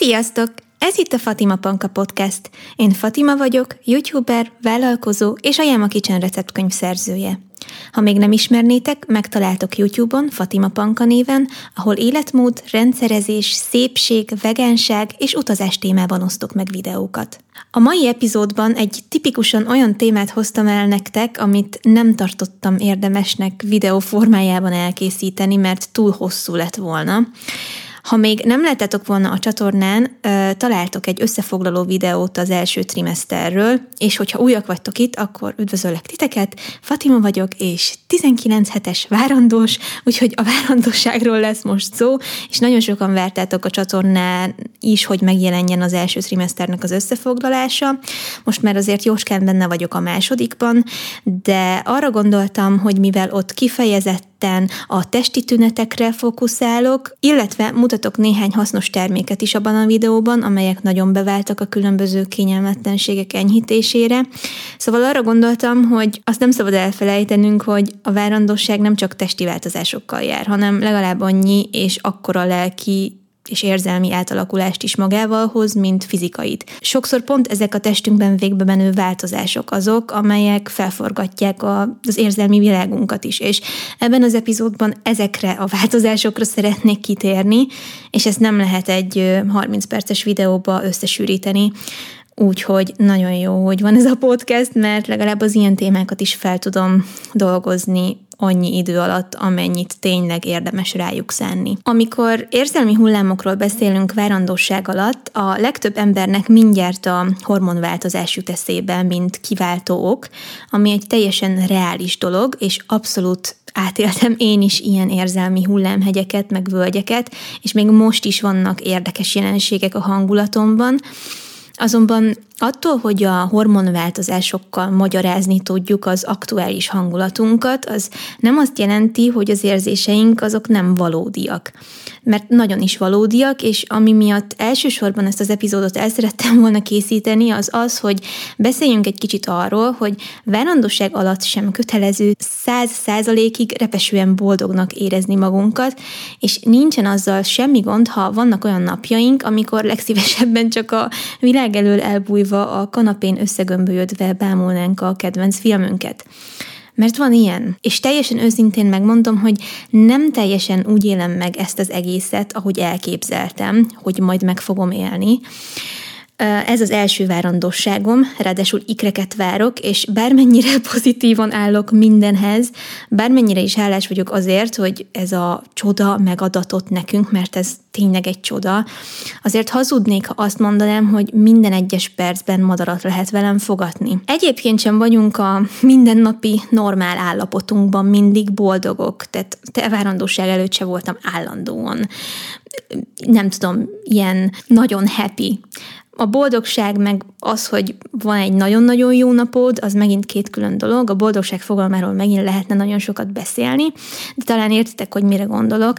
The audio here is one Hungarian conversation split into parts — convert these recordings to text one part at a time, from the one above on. Sziasztok! Ez itt a Fatima Panka Podcast. Én Fatima vagyok, youtuber, vállalkozó és a Yama kicsen receptkönyv szerzője. Ha még nem ismernétek, megtaláltok YouTube-on Fatima Panka néven, ahol életmód, rendszerezés, szépség, vegánság és utazás témában osztok meg videókat. A mai epizódban egy tipikusan olyan témát hoztam el nektek, amit nem tartottam érdemesnek videó formájában elkészíteni, mert túl hosszú lett volna. Ha még nem láttátok volna a csatornán, találtok egy összefoglaló videót az első trimeszterről, és hogyha újak vagytok itt, akkor üdvözöllek titeket, Fatima vagyok, és 19 hetes várandós, úgyhogy a várandóságról lesz most szó, és nagyon sokan vártátok a csatornán is, hogy megjelenjen az első trimeszternek az összefoglalása. Most már azért jóskán benne vagyok a másodikban, de arra gondoltam, hogy mivel ott kifejezetten a testi tünetekre fókuszálok, illetve mutatok néhány hasznos terméket is abban a videóban, amelyek nagyon beváltak a különböző kényelmetlenségek enyhítésére. Szóval arra gondoltam, hogy azt nem szabad elfelejtenünk, hogy a várandóság nem csak testi változásokkal jár, hanem legalább annyi és akkora lelki és érzelmi átalakulást is magával hoz, mint fizikait. Sokszor pont ezek a testünkben végbe menő változások azok, amelyek felforgatják az érzelmi világunkat is, és ebben az epizódban ezekre a változásokra szeretnék kitérni, és ezt nem lehet egy 30 perces videóba összesűríteni, úgyhogy nagyon jó, hogy van ez a podcast, mert legalább az ilyen témákat is fel tudom dolgozni annyi idő alatt, amennyit tényleg érdemes rájuk szánni. Amikor érzelmi hullámokról beszélünk várandóság alatt, a legtöbb embernek mindjárt a hormonváltozás jut eszébe, mint kiváltó ok, ami egy teljesen reális dolog, és abszolút átéltem én is ilyen érzelmi hullámhegyeket, meg völgyeket, és még most is vannak érdekes jelenségek a hangulatomban. Azonban attól, hogy a hormonváltozásokkal magyarázni tudjuk az aktuális hangulatunkat, az nem azt jelenti, hogy az érzéseink azok nem valódiak. Mert nagyon is valódiak, és ami miatt elsősorban ezt az epizódot el szerettem volna készíteni, az az, hogy beszéljünk egy kicsit arról, hogy várandóság alatt sem kötelező 100%-ig repesően boldognak érezni magunkat, és nincsen azzal semmi gond, ha vannak olyan napjaink, amikor legszívesebben csak a világ elől elbújva, a kanapén összegömbölyödve bámulnánk a kedvenc filmünket. Mert van ilyen. És teljesen őszintén megmondom, hogy nem teljesen úgy élem meg ezt az egészet, ahogy elképzeltem, hogy majd meg fogom élni. Ez az első várandóságom, ráadásul ikreket várok, és bármennyire pozitívan állok mindenhez, bármennyire is hálás vagyok azért, hogy ez a csoda megadatott nekünk, mert ez tényleg egy csoda. Azért hazudnék, ha azt mondanám, hogy minden egyes percben madarat lehet velem fogatni. Egyébként sem vagyunk a mindennapi normál állapotunkban mindig boldogok, tehát várandóság előtt se voltam állandóan, nem tudom, ilyen nagyon happy. A boldogság meg az, hogy van egy nagyon-nagyon jó napod, az megint két külön dolog. A boldogság fogalmáról megint lehetne nagyon sokat beszélni, de talán értitek, hogy mire gondolok.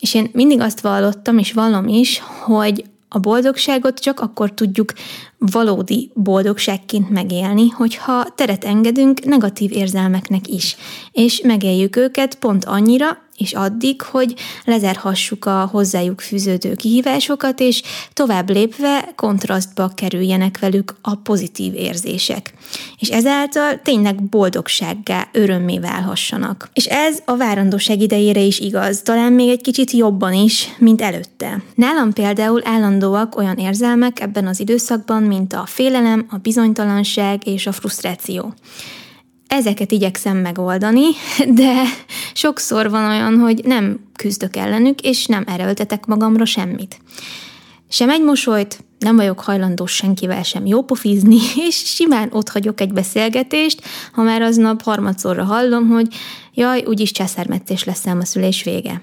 És én mindig azt vallottam, és vallom is, hogy a boldogságot csak akkor tudjuk valódi boldogságként megélni, hogyha teret engedünk negatív érzelmeknek is, és megéljük őket pont annyira, és addig, hogy lezárhassuk a hozzájuk fűződő kihívásokat, és tovább lépve kontrasztba kerüljenek velük a pozitív érzések. És ezáltal tényleg boldogsággá, örömmé válhassanak. És ez a várandóság idejére is igaz, talán még egy kicsit jobban is, mint előtte. Nálam például állandóak olyan érzelmek ebben az időszakban, mint a félelem, a bizonytalanság és a frusztráció. Ezeket igyekszem megoldani, de sokszor van olyan, hogy nem küzdök ellenük, és nem erőltetek magamra semmit. Sem egy mosolyt, nem vagyok hajlandó senkivel sem jópofizni, és simán otthagyok egy beszélgetést, ha már aznap harmadszorra hallom, hogy jaj, úgyis császármetszés leszem a szülés vége.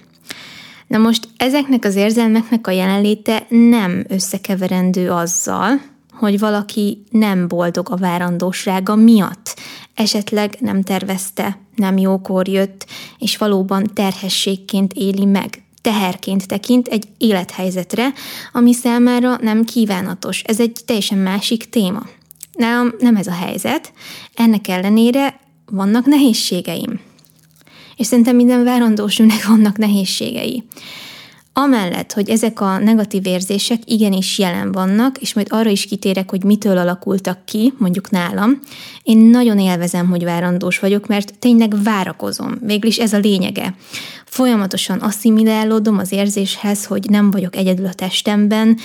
Na most ezeknek az érzelmeknek a jelenléte nem összekeverendő azzal, hogy valaki nem boldog a várandósága miatt. Esetleg nem tervezte, nem jókor jött, és valóban terhességként éli meg. Teherként tekint egy élethelyzetre, ami számára nem kívánatos. Ez egy teljesen másik téma. Nálam nem ez a helyzet. Ennek ellenére vannak nehézségeim. És szerintem minden várandós nőnek vannak nehézségei. Amellett, hogy ezek a negatív érzések igenis jelen vannak, és majd arra is kitérek, hogy mitől alakultak ki, mondjuk nálam, én nagyon élvezem, hogy várandós vagyok, mert tényleg várakozom. Végülis ez a lényege. Folyamatosan asszimilálódom az érzéshez, hogy nem vagyok egyedül a testemben.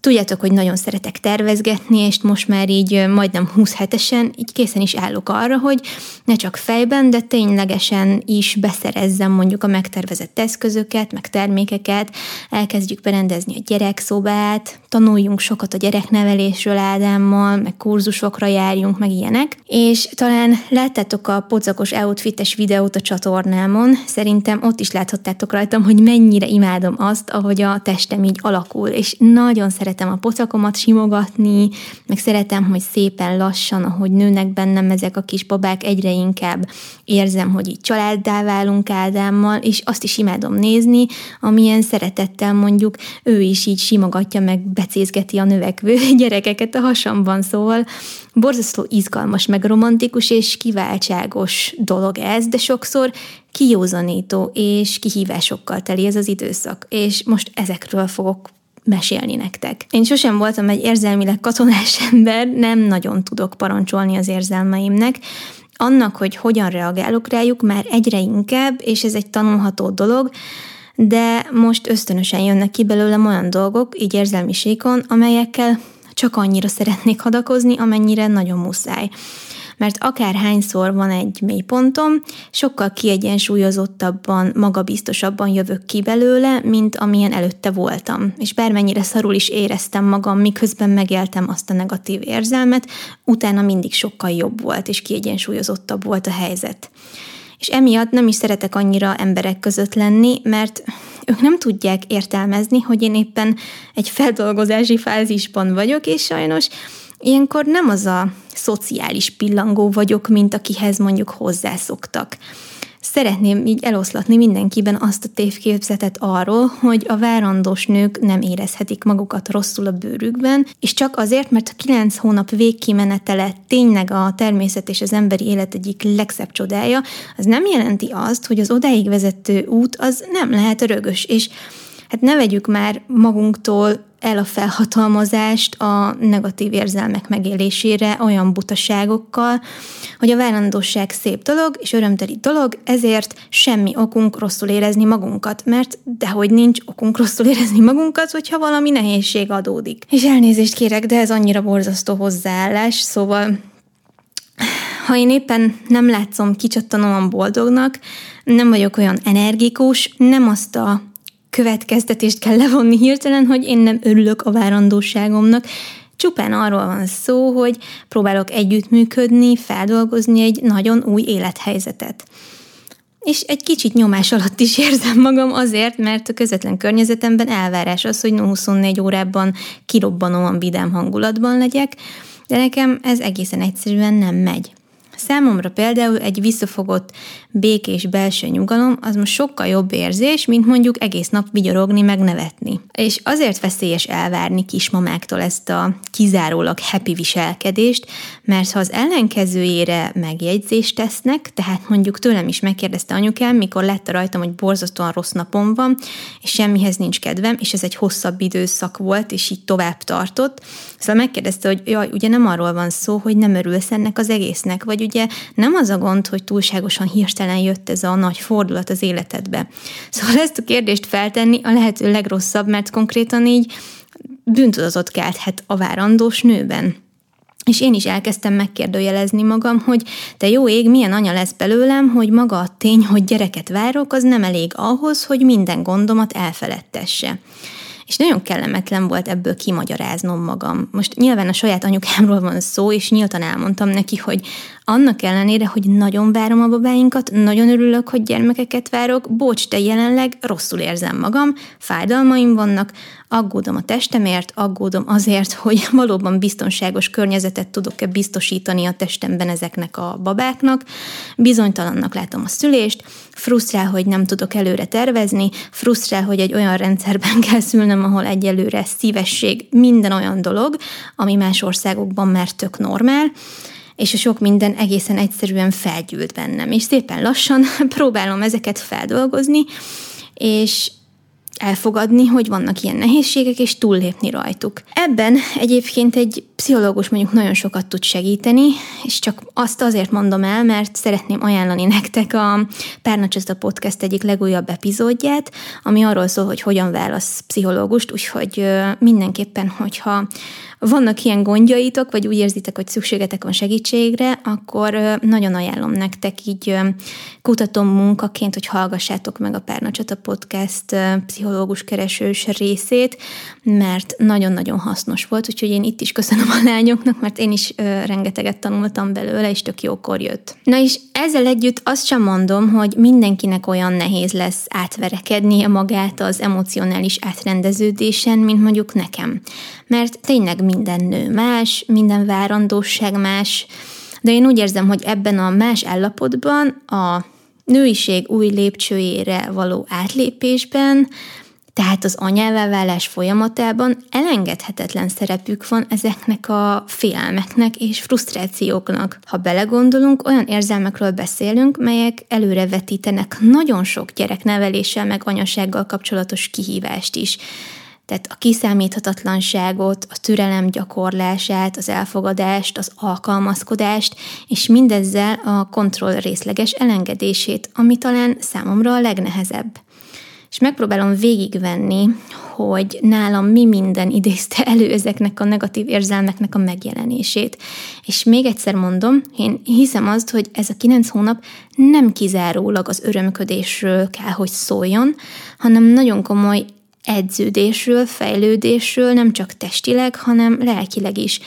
Tudjátok, hogy nagyon szeretek tervezgetni, és most már így majdnem 20 hetesen így készen is állok arra, hogy ne csak fejben, de ténylegesen is beszerezzem mondjuk a megtervezett eszközöket, meg termékeket, elkezdjük berendezni a gyerekszobát, tanuljunk sokat a gyereknevelésről Ádámmal, meg kurzusokra járjunk, meg ilyenek. És talán láttátok a pocakos outfites videót a csatornámon, szerintem ott is láthattátok rajtam, hogy mennyire imádom azt, ahogy a testem így alakul, és nagyon szeretem a pocakomat simogatni, meg szeretem, hogy szépen lassan, ahogy nőnek bennem ezek a kis babák, egyre inkább érzem, hogy így családdá válunk Ádámmal, és azt is imádom nézni, amilyen szeretettel mondjuk ő is így simogatja, meg becézgeti a növekvő gyerekeket a hasamban, szóval borzasztó izgalmas, meg romantikus és kiváltságos dolog ez, de sokszor kijózanító és kihívásokkal teli ez az időszak, és most ezekről fogok mesélni nektek. Én sosem voltam egy érzelmileg katonás ember, nem nagyon tudok parancsolni az érzelmeimnek. Annak, hogy hogyan reagálok rájuk, már egyre inkább, és ez egy tanulható dolog, de most ösztönösen jönnek ki belőlem olyan dolgok, így érzelmi síkon, amelyekkel csak annyira szeretnék hadakozni, amennyire nagyon muszáj. Mert akárhányszor van egy mélypontom, sokkal kiegyensúlyozottabban, magabiztosabban jövök ki belőle, mint amilyen előtte voltam. És bármennyire szarul is éreztem magam, miközben megéltem azt a negatív érzelmet, utána mindig sokkal jobb volt, és kiegyensúlyozottabb volt a helyzet. És emiatt nem is szeretek annyira emberek között lenni, mert ők nem tudják értelmezni, hogy én éppen egy feldolgozási fázisban vagyok, és sajnos ilyenkor nem az a szociális pillangó vagyok, mint akihez mondjuk hozzászoktak. Szeretném így eloszlatni mindenkiben azt a tévképzetet arról, hogy a várandós nők nem érezhetik magukat rosszul a bőrükben, és csak azért, mert a 9 hónap végkimenetele tényleg a természet és az emberi élet egyik legszebb csodája, az nem jelenti azt, hogy az odáig vezető út az nem lehet örökös, és hát ne vegyük már magunktól el a felhatalmazást a negatív érzelmek megélésére olyan butaságokkal, hogy a várandósság szép dolog és örömteli dolog, ezért semmi okunk rosszul érezni magunkat, mert dehogy nincs okunk rosszul érezni magunkat, hogyha valami nehézség adódik. És elnézést kérek, de ez annyira borzasztó hozzáállás, szóval ha én éppen nem látszom kicsattanom boldognak, nem vagyok olyan energikus, nem azt a következtetést kell levonni hirtelen, hogy én nem örülök a várandóságomnak. Csupán arról van szó, hogy próbálok együttműködni, feldolgozni egy nagyon új élethelyzetet. És egy kicsit nyomás alatt is érzem magam azért, mert a közvetlen környezetemben elvárás az, hogy 24 órában kirobbanóan vidám hangulatban legyek, de nekem ez egészen egyszerűen nem megy. Számomra például egy visszafogott, békés belső nyugalom az most sokkal jobb érzés, mint mondjuk egész nap vigyorogni, meg nevetni. És azért veszélyes elvárni kismamáktól ezt a kizárólag happy viselkedést, mert ha az ellenkezőjére megjegyzést tesznek, tehát mondjuk tőlem is megkérdezte anyukám, mikor látta rajtam, hogy borzasztóan rossz napom van, és semmihez nincs kedvem, és ez egy hosszabb időszak volt, és így tovább tartott. Szóval megkérdezte, hogy jaj, ugye nem arról van szó, hogy nem örülsz ennek az egésznek, vagy ugye nem az a gond, hogy túlságosan hirtelen jött ez a nagy fordulat az életedbe. Szóval ezt a kérdést feltenni a lehető legrosszabb, mert konkrétan így bűntudatot kelthet a várandós nőben. És én is elkezdtem megkérdőjelezni magam, hogy te jó ég, milyen anya lesz belőlem, hogy maga a tény, hogy gyereket várok, az nem elég ahhoz, hogy minden gondomat elfeledtesse. És nagyon kellemetlen volt ebből kimagyaráznom magam. Most nyilván a saját anyukámról van szó, és nyíltan elmondtam neki, hogy annak ellenére, hogy nagyon várom a babáinkat, nagyon örülök, hogy gyermekeket várok, bocs, de jelenleg rosszul érzem magam, fájdalmaim vannak, aggódom a testemért, aggódom azért, hogy valóban biztonságos környezetet tudok-e biztosítani a testemben ezeknek a babáknak, bizonytalannak látom a szülést, frusztrál, hogy nem tudok előre tervezni, frusztrál, hogy egy olyan rendszerben kell szülnöm, ahol egyelőre szívesség minden olyan dolog, ami más országokban már tök normál, és a sok minden egészen egyszerűen felgyűlt bennem, és szépen lassan próbálom ezeket feldolgozni, és elfogadni, hogy vannak ilyen nehézségek, és túllépni rajtuk. Ebben egyébként egy pszichológus mondjuk nagyon sokat tud segíteni, és csak azt azért mondom el, mert szeretném ajánlani nektek a Párnacsazda Podcast egyik legújabb epizódját, ami arról szól, hogy hogyan válasz pszichológust, úgyhogy mindenképpen, hogyha vannak ilyen gondjaitok, vagy úgy érzitek, hogy szükségetek van segítségre, akkor nagyon ajánlom nektek így kutató munkaként, hogy hallgassátok meg a Párnacsazda Podcast pszichológus-keresős részét, mert nagyon-nagyon hasznos volt, úgyhogy én itt is köszönöm a lányoknak, mert én is rengeteget tanultam belőle, és tök jókor jött. Na és ezzel együtt azt sem mondom, hogy mindenkinek olyan nehéz lesz átverekednie magát az emocionális átrendeződésen, mint mondjuk nekem. Mert tényleg minden nő más, minden várandóság más, de én úgy érzem, hogy ebben a más állapotban a nőiség új lépcsőjére való átlépésben, tehát az anyává válás folyamatában elengedhetetlen szerepük van ezeknek a félelmeknek és frusztrációknak. Ha belegondolunk, olyan érzelmekről beszélünk, melyek előrevetítenek nagyon sok gyerekneveléssel meg anyasággal kapcsolatos kihívást is. Tehát a kiszámíthatatlanságot, a türelem gyakorlását, az elfogadást, az alkalmazkodást, és mindezzel a kontroll részleges elengedését, ami talán számomra a legnehezebb. És megpróbálom végigvenni, hogy nálam mi minden idézte elő ezeknek a negatív érzelmeknek a megjelenését. És még egyszer mondom, én hiszem azt, hogy ez a 9 hónap nem kizárólag az örömködésről kell, hogy szóljon, hanem nagyon komoly edződésről, fejlődésről, nem csak testileg, hanem lelkileg is.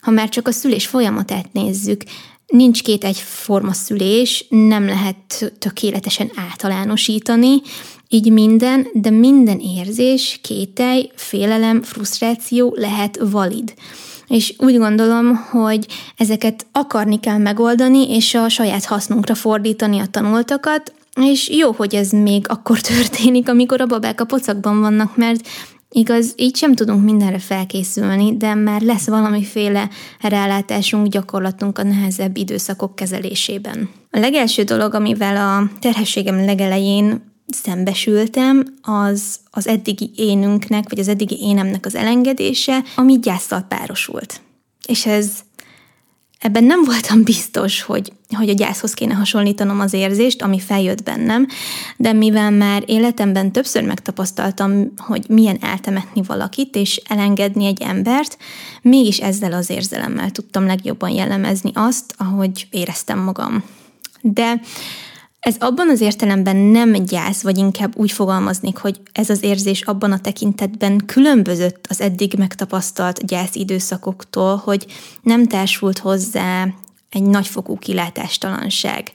Ha már csak a szülés folyamatát nézzük, nincs két egyforma szülés, nem lehet tökéletesen általánosítani, így minden, de minden érzés, kételj, félelem, frusztráció lehet valid. És úgy gondolom, hogy ezeket akarni kell megoldani, és a saját hasznunkra fordítani a tanultakat, és jó, hogy ez még akkor történik, amikor a babák a pocakban vannak, mert igaz, így sem tudunk mindenre felkészülni, de már lesz valamiféle rálátásunk, gyakorlatunk a nehezebb időszakok kezelésében. A legelső dolog, amivel a terhességem legelején szembesültem, az eddigi énünknek, vagy az eddigi énemnek az elengedése, ami gyászsal párosult. És ebben nem voltam biztos, hogy a gyászhoz kéne hasonlítanom az érzést, ami feljött bennem, de mivel már életemben többször megtapasztaltam, hogy milyen eltemetni valakit és elengedni egy embert, mégis ezzel az érzelemmel tudtam legjobban jellemezni azt, ahogy éreztem magam. De ez abban az értelemben nem gyász, vagy inkább úgy fogalmaznék, hogy ez az érzés abban a tekintetben különbözött az eddig megtapasztalt gyász időszakoktól, hogy nem társult hozzá egy nagyfokú kilátástalanság.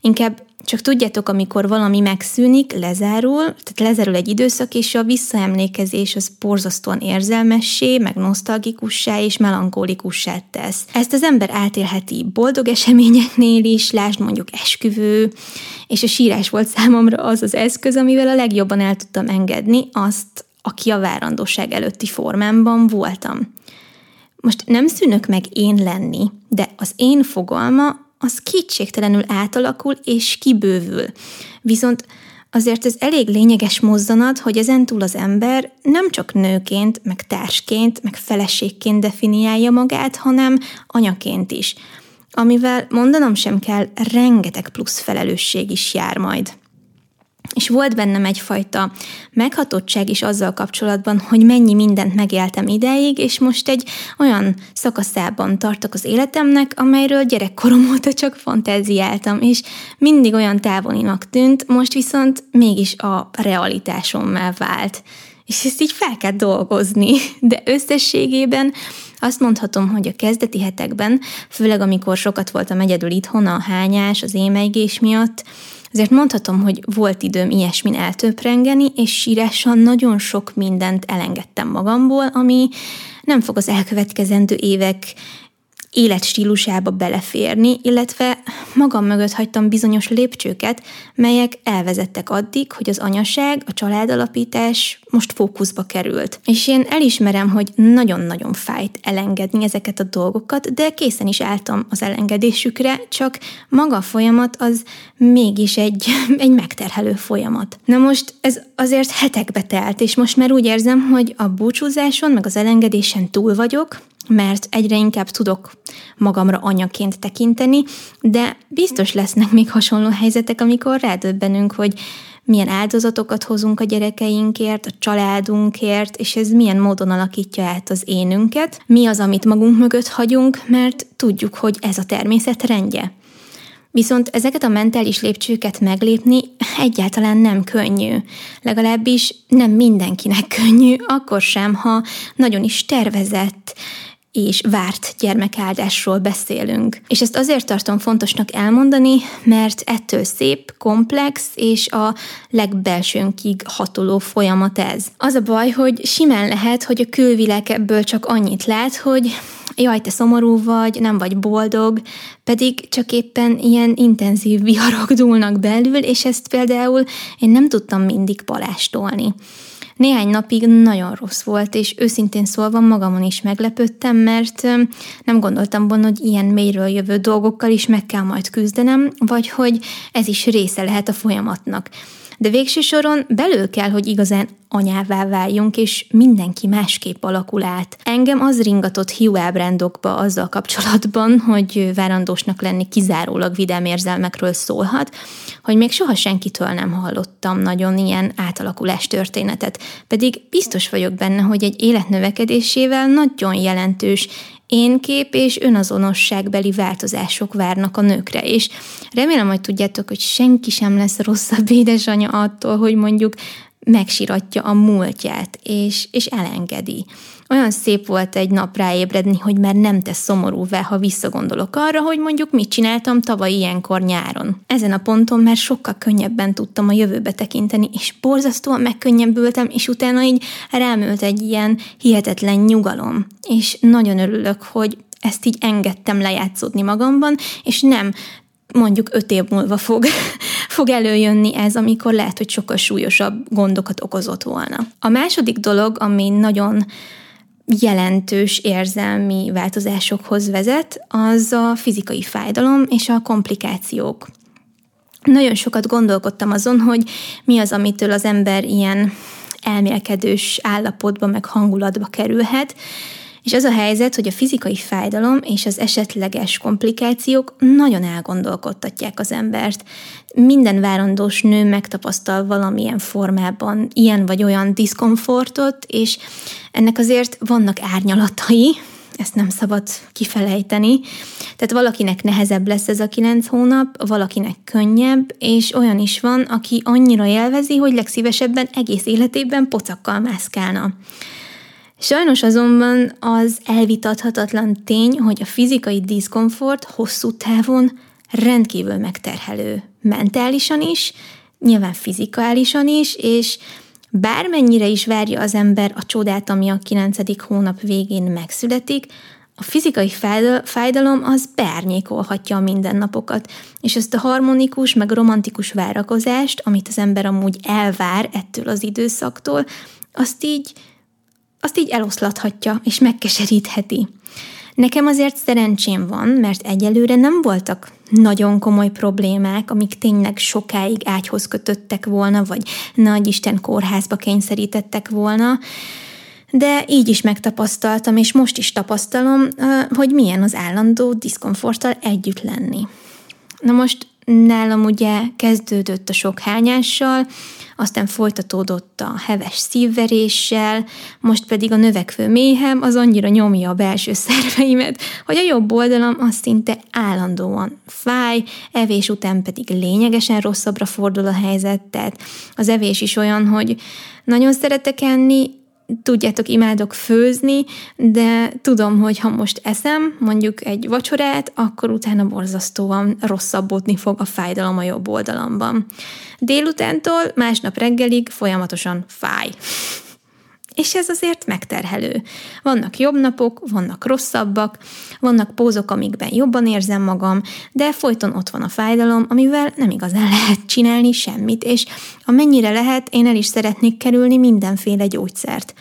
Inkább csak tudjátok, amikor valami megszűnik, lezárul, tehát lezárul egy időszak, és a visszaemlékezés az borzasztóan érzelmessé, meg nosztalgikussá és melankólikussá tesz. Ezt az ember átélheti boldog eseményeknél is, lásd mondjuk esküvő, és a sírás volt számomra az eszköz, amivel a legjobban el tudtam engedni azt, aki a várandóság előtti formámban voltam. Most nem szűnök meg én lenni, de az én fogalma az kétségtelenül átalakul és kibővül. Viszont azért ez elég lényeges mozzanat, hogy ezentúl az ember nem csak nőként, meg társként, meg feleségként definiálja magát, hanem anyaként is. Amivel mondanom sem kell, rengeteg plusz felelősség is jár majd. És volt bennem egyfajta meghatottság is azzal kapcsolatban, hogy mennyi mindent megéltem ideig, és most egy olyan szakaszában tartok az életemnek, amelyről gyerekkorom óta csak fantáziáltam, és mindig olyan távolinak tűnt, most viszont mégis a realitásommá vált. És ezt így fel kell dolgozni, de összességében azt mondhatom, hogy a kezdeti hetekben, főleg amikor sokat voltam egyedül itthon, a hányás, az émelygés miatt, ezért mondhatom, hogy volt időm ilyesmin eltöprengeni, és sírásan nagyon sok mindent elengedtem magamból, ami nem fog az elkövetkezendő évek életstílusába beleférni, illetve magam mögött hagytam bizonyos lépcsőket, melyek elvezettek addig, hogy az anyaság, a családalapítás most fókuszba került. És én elismerem, hogy nagyon-nagyon fájt elengedni ezeket a dolgokat, de készen is álltam az elengedésükre, csak maga a folyamat az mégis egy megterhelő folyamat. Na most ez azért hetekbe telt, és most már úgy érzem, hogy a búcsúzáson, meg az elengedésen túl vagyok, mert egyre inkább tudok magamra anyaként tekinteni, de biztos lesznek még hasonló helyzetek, amikor rádöbbenünk, hogy milyen áldozatokat hozunk a gyerekeinkért, a családunkért, és ez milyen módon alakítja át az énünket. Mi az, amit magunk mögött hagyunk, mert tudjuk, hogy ez a természet rendje. Viszont ezeket a mentális lépcsőket meglépni egyáltalán nem könnyű. Legalábbis nem mindenkinek könnyű, akkor sem, ha nagyon is tervezett és várt gyermekáldásról beszélünk. És ezt azért tartom fontosnak elmondani, mert ettől szép, komplex és a legbelsőnkig hatoló folyamat ez. Az a baj, hogy simán lehet, hogy a külvilág ebből csak annyit lát, hogy jaj, te szomorú vagy, nem vagy boldog, pedig csak éppen ilyen intenzív viharok dúlnak belül, és ezt például én nem tudtam mindig palástolni. Néhány napig nagyon rossz volt, és őszintén szólva magamon is meglepődtem, mert nem gondoltam volna, hogy ilyen mélyről jövő dolgokkal is meg kell majd küzdenem, vagy hogy ez is része lehet a folyamatnak. De végső soron belül kell, hogy igazán anyává váljunk, és mindenki másképp alakul át. Engem az ringatott hiú ábrándokba azzal kapcsolatban, hogy várandósnak lenni kizárólag vidám érzelmekről szólhat, hogy még soha senkitől nem hallottam nagyon ilyen átalakulás történetet. Pedig biztos vagyok benne, hogy egy élet növekedésével nagyon jelentős énkép és önazonosságbeli változások várnak a nőkre, és remélem, hogy tudjátok, hogy senki sem lesz rosszabb édesanyja attól, hogy mondjuk megsiratja a múltját, és elengedi. Olyan szép volt egy nap ráébredni, hogy már nem tesz szomorúvá, ha visszagondolok arra, hogy mondjuk mit csináltam tavaly ilyenkor nyáron. Ezen a ponton már sokkal könnyebben tudtam a jövőbe tekinteni, és borzasztóan megkönnyebbültem, és utána így rámült egy ilyen hihetetlen nyugalom. És nagyon örülök, hogy ezt így engedtem lejátszódni magamban, és nem mondjuk 5 év múlva fog előjönni ez, amikor lehet, hogy sokkal súlyosabb gondokat okozott volna. A második dolog, ami nagyon jelentős érzelmi változásokhoz vezet, az a fizikai fájdalom és a komplikációk. Nagyon sokat gondolkodtam azon, hogy mi az, amitől az ember ilyen elmélkedős állapotba, meg hangulatba kerülhet, és az a helyzet, hogy a fizikai fájdalom és az esetleges komplikációk nagyon elgondolkodtatják az embert. Minden várandós nő megtapasztal valamilyen formában ilyen vagy olyan diszkomfortot, és ennek azért vannak árnyalatai, ezt nem szabad kifelejteni. Tehát valakinek nehezebb lesz ez a 9 hónap, valakinek könnyebb, és olyan is van, aki annyira élvezi, hogy legszívesebben egész életében pocakkal mászkálna. Sajnos azonban az elvitathatatlan tény, hogy a fizikai diszkomfort hosszú távon rendkívül megterhelő. Mentálisan is, nyilván fizikálisan is, és bármennyire is várja az ember a csodát, ami a 9. hónap végén megszületik, a fizikai fájdalom az beárnyékolhatja a mindennapokat, és ezt a harmonikus, meg romantikus várakozást, amit az ember amúgy elvár ettől az időszaktól, azt így eloszlathatja és megkeserítheti. Nekem azért szerencsém van, mert egyelőre nem voltak nagyon komoly problémák, amik tényleg sokáig ágyhoz kötöttek volna, vagy nagyisten kórházba kényszerítettek volna, de így is megtapasztaltam, és most is tapasztalom, hogy milyen az állandó diszkomforttal együtt lenni. Na most nálam ugye kezdődött a sok hányással, aztán folytatódott a heves szívveréssel, most pedig a növekvő méhem az annyira nyomja a belső szerveimet, hogy a jobb oldalam az szinte állandóan fáj, evés után pedig lényegesen rosszabbra fordul a helyzet, tehát az evés is olyan, hogy nagyon szeretek enni, tudjátok, imádok főzni, de tudom, hogy ha most eszem mondjuk egy vacsorát, akkor utána borzasztóan rosszabbodni fog a fájdalom a jobb oldalamban. Délutántól másnap reggelig folyamatosan fáj. és ez azért megterhelő. Vannak jobb napok, vannak rosszabbak, vannak pózok, amikben jobban érzem magam, de folyton ott van a fájdalom, amivel nem igazán lehet csinálni semmit, és amennyire lehet, én el is szeretnék kerülni mindenféle gyógyszert.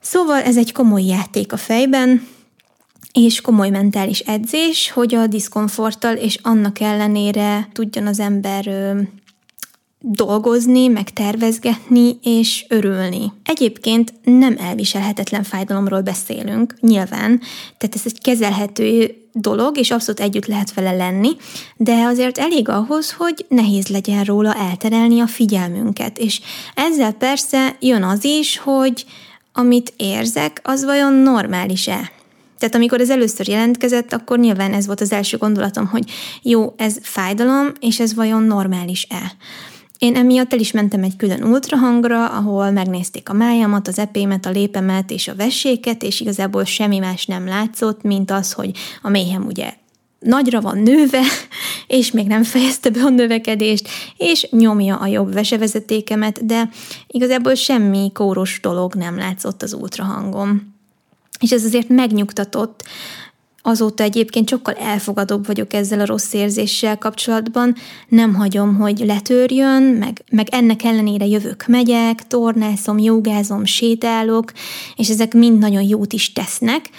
Szóval ez egy komoly játék a fejben, és komoly mentális edzés, hogy a diszkomforttal és annak ellenére tudjon az ember dolgozni, megtervezgetni és örülni. Egyébként nem elviselhetetlen fájdalomról beszélünk, nyilván, tehát ez egy kezelhető dolog, és abszolút együtt lehet vele lenni, de azért elég ahhoz, hogy nehéz legyen róla elterelni a figyelmünket, és ezzel persze jön az is, hogy amit érzek, az vajon normális-e? Tehát amikor ez először jelentkezett, akkor nyilván ez volt az első gondolatom, hogy jó, ez fájdalom, és ez vajon normális-e? Én emiatt el is mentem egy külön ultrahangra, ahol megnézték a májamat, az epémet, a lépemet és a vesséket, és igazából semmi más nem látszott, mint az, hogy a méhem ugye nagyra van nőve, és még nem fejezte be a növekedést, és nyomja a jobb vesevezetékemet, de igazából semmi kóros dolog nem látszott az ultrahangon. És ez azért megnyugtatott. Azóta egyébként sokkal elfogadóbb vagyok ezzel a rossz érzéssel kapcsolatban. Nem hagyom, hogy letörjön, meg ennek ellenére jövök-megyek, tornászom, jogázom, sétálok, és ezek mind nagyon jót is tesznek.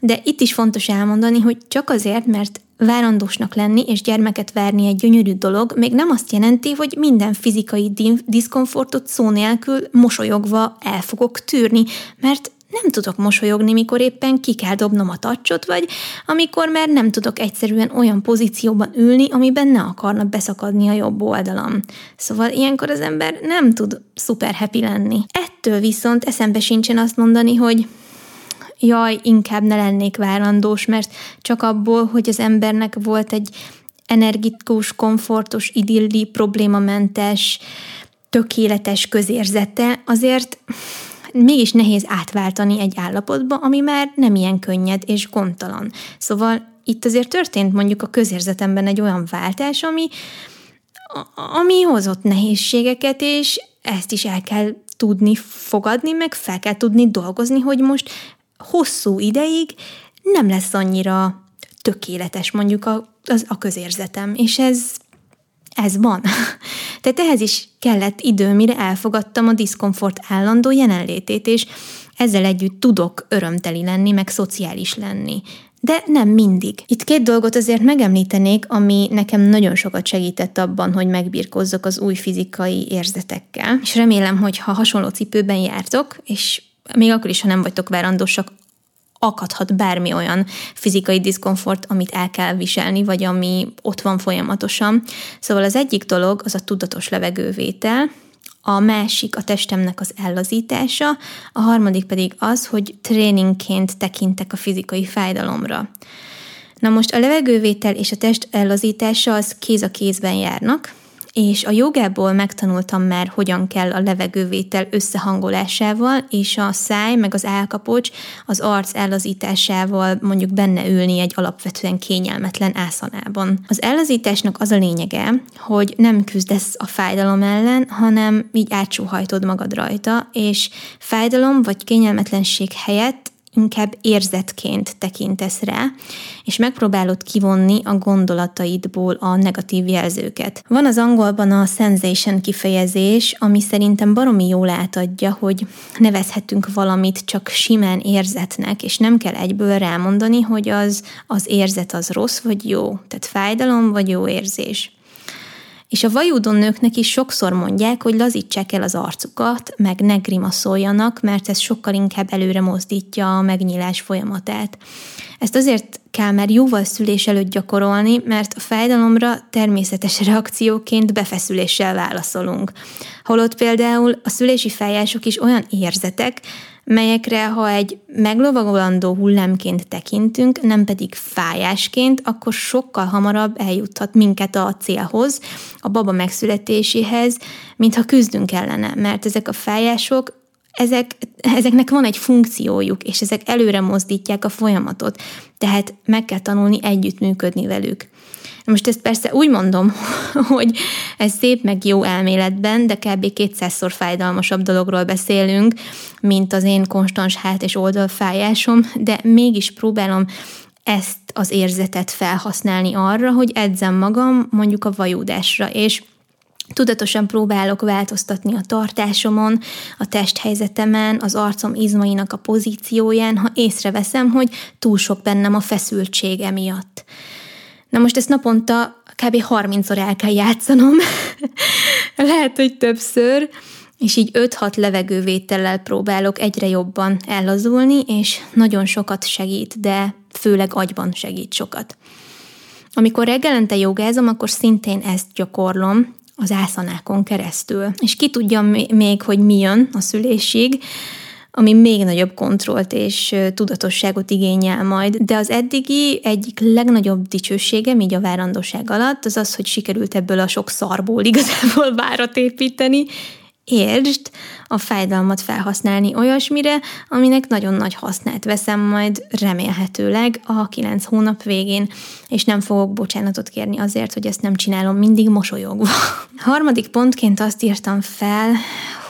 De itt is fontos elmondani, hogy csak azért, mert várandósnak lenni és gyermeket várni egy gyönyörű dolog, még nem azt jelenti, hogy minden fizikai diszkomfortot szó nélkül mosolyogva el fogok tűrni, mert nem tudok mosolyogni, mikor éppen ki kell dobnom a tacsot, vagy amikor már nem tudok egyszerűen olyan pozícióban ülni, amiben ne akarna beszakadni a jobb oldalam. Szóval ilyenkor az ember nem tud szuper happy lenni. Ettől viszont eszembe sincsen azt mondani, hogy jaj, inkább ne lennék várandós, mert csak abból, hogy az embernek volt egy energikus, komfortos, idilli, problémamentes, tökéletes közérzete, azért mégis nehéz átváltani egy állapotba, ami már nem ilyen könnyed és gondtalan. Szóval itt azért történt mondjuk a közérzetemben egy olyan váltás, ami hozott nehézségeket, és ezt is el kell tudni fogadni, meg fel kell tudni dolgozni, hogy most hosszú ideig nem lesz annyira tökéletes mondjuk a közérzetem, és ez van. Tehát ehhez is kellett idő, mire elfogadtam a diszkomfort állandó jelenlétét, és ezzel együtt tudok örömteli lenni, meg szociális lenni. De nem mindig. Itt két dolgot azért megemlítenék, ami nekem nagyon sokat segített abban, hogy megbirkózzak az új fizikai érzetekkel. És remélem, hogy ha hasonló cipőben jártok, és még akkor is, ha nem vagytok várandósak, akadhat bármi olyan fizikai diszkomfort, amit el kell viselni, vagy ami ott van folyamatosan. Szóval az egyik dolog az a tudatos levegővétel, a másik a testemnek az ellazítása, a harmadik pedig az, hogy tréningként tekintek a fizikai fájdalomra. Na most a levegővétel és a test ellazítása az kéz a kézben járnak, és a jogából megtanultam már, hogyan kell a levegővétel összehangolásával, és a száj, meg az állkapocs az arc ellazításával mondjuk benne ülni egy alapvetően kényelmetlen ászanában. Az ellazításnak az a lényege, hogy nem küzdesz a fájdalom ellen, hanem így átsóhajtod magad rajta, és fájdalom vagy kényelmetlenség helyett inkább érzetként tekintesz rá, és megpróbálod kivonni a gondolataidból a negatív jelzőket. Van az angolban a sensation kifejezés, ami szerintem baromi jól átadja, hogy nevezhetünk valamit csak simán érzetnek, és nem kell egyből rámondani, hogy az érzet az rossz vagy jó, tehát fájdalom vagy jó érzés. És a vajúdon nőknek is sokszor mondják, hogy lazítsák el az arcukat, meg ne grimaszoljanak, mert ez sokkal inkább előre mozdítja a megnyílás folyamatát. Ezt azért kell már jóval szülés előtt gyakorolni, mert a fájdalomra természetes reakcióként befeszüléssel válaszolunk. Holott például a szülési fájások is olyan érzetek, melyekre ha egy meglovagolandó hullámként tekintünk, nem pedig fájásként, akkor sokkal hamarabb eljuthat minket a célhoz, a baba megszületéséhez, mintha küzdünk ellene, mert ezek a fájások ezeknek van egy funkciójuk, és ezek előre mozdítják a folyamatot. Tehát meg kell tanulni együttműködni velük. Most ezt persze úgy mondom, hogy ez szép meg jó elméletben, de kb. 200-szor fájdalmasabb dologról beszélünk, mint az én konstans hát- és oldalfájásom, de mégis próbálom ezt az érzetet felhasználni arra, hogy edzem magam mondjuk a vajúdásra, és tudatosan próbálok változtatni a tartásomon, a testhelyzetemen, az arcom izmainak a pozícióján, ha észreveszem, hogy túl sok bennem a feszültség emiatt. Na most ezt naponta kb. 30-szor el kell játszanom, lehet, hogy többször, és így 5-6 levegővétellel próbálok egyre jobban ellazulni, és nagyon sokat segít, de főleg agyban segít sokat. Amikor reggelente jogázom, akkor szintén ezt gyakorlom az ászanákon keresztül. És ki tudja még, hogy mi jön a szülésig, ami még nagyobb kontrollt és tudatosságot igényel majd. De az eddigi egyik legnagyobb dicsőségem, így a várandóság alatt, az az, hogy sikerült ebből a sok szarból igazából várat építeni. Értsd, a fájdalmat felhasználni olyasmire, aminek nagyon nagy hasznát veszem majd remélhetőleg a 9 hónap végén, és nem fogok bocsánatot kérni azért, hogy ezt nem csinálom mindig mosolyogva. Harmadik pontként azt írtam fel,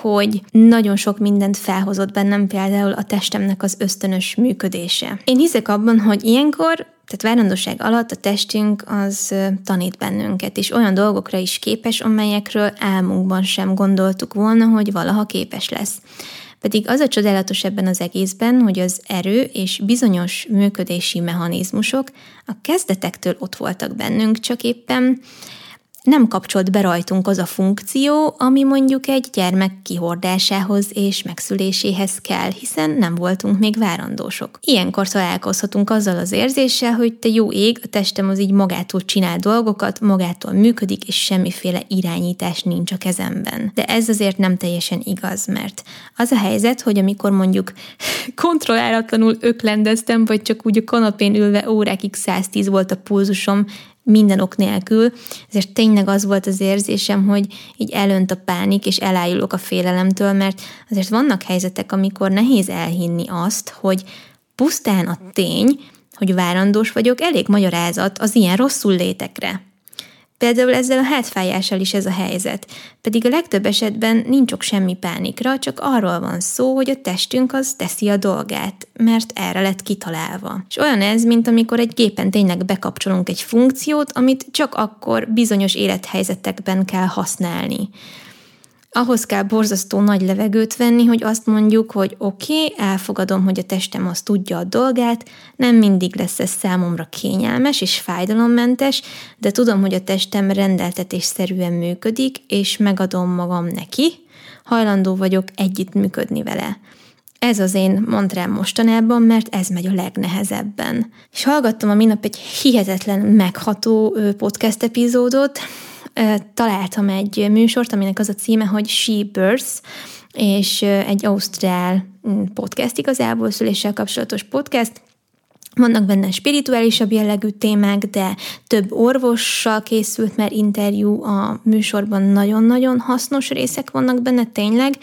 hogy nagyon sok mindent felhozott bennem, például a testemnek az ösztönös működése. Én hiszek abban, hogy ilyenkor, tehát várandóság alatt a testünk az tanít bennünket, és olyan dolgokra is képes, amelyekről álmunkban sem gondoltuk volna, hogy valaha képes lesz. Pedig az a csodálatos ebben az egészben, hogy az erő és bizonyos működési mechanizmusok a kezdetektől ott voltak bennünk, csak éppen nem kapcsolt be rajtunk az a funkció, ami mondjuk egy gyermek kihordásához és megszüléséhez kell, hiszen nem voltunk még várandósok. Ilyenkor találkozhatunk azzal az érzéssel, hogy te jó ég, a testem az így magától csinál dolgokat, magától működik, és semmiféle irányítás nincs a kezemben. De ez azért nem teljesen igaz, mert az a helyzet, hogy amikor mondjuk kontrollálatlanul öklendeztem, vagy csak úgy a kanapén ülve órákig 110 volt a pulzusom, minden ok nélkül, ezért tényleg az volt az érzésem, hogy így elönt a pánik, és elájulok a félelemtől, mert azért vannak helyzetek, amikor nehéz elhinni azt, hogy pusztán a tény, hogy várandós vagyok, elég magyarázat az ilyen rosszul létekre. Például ezzel a hátfájással is ez a helyzet. Pedig a legtöbb esetben nincs ok semmi pánikra, csak arról van szó, hogy a testünk az teszi a dolgát, mert erre lett kitalálva. És olyan ez, mint amikor egy gépen tényleg bekapcsolunk egy funkciót, amit csak akkor bizonyos élethelyzetekben kell használni. Ahhoz kell borzasztó nagy levegőt venni, hogy azt mondjuk, hogy oké, elfogadom, hogy a testem azt tudja a dolgát, nem mindig lesz ez számomra kényelmes és fájdalommentes, de tudom, hogy a testem rendeltetésszerűen működik, és megadom magam neki, hajlandó vagyok együttműködni vele. Ez az én mantrám mostanában, mert ez megy a legnehezebben. És hallgattam a minap egy hihetetlen megható podcast epizódot, találtam egy műsort, aminek az a címe, hogy She Birth, és egy ausztrál podcast, igazából szüléssel kapcsolatos podcast. Vannak benne spirituálisabb jellegű témák, de több orvossal készült már interjú a műsorban, nagyon-nagyon hasznos részek vannak benne, tényleg.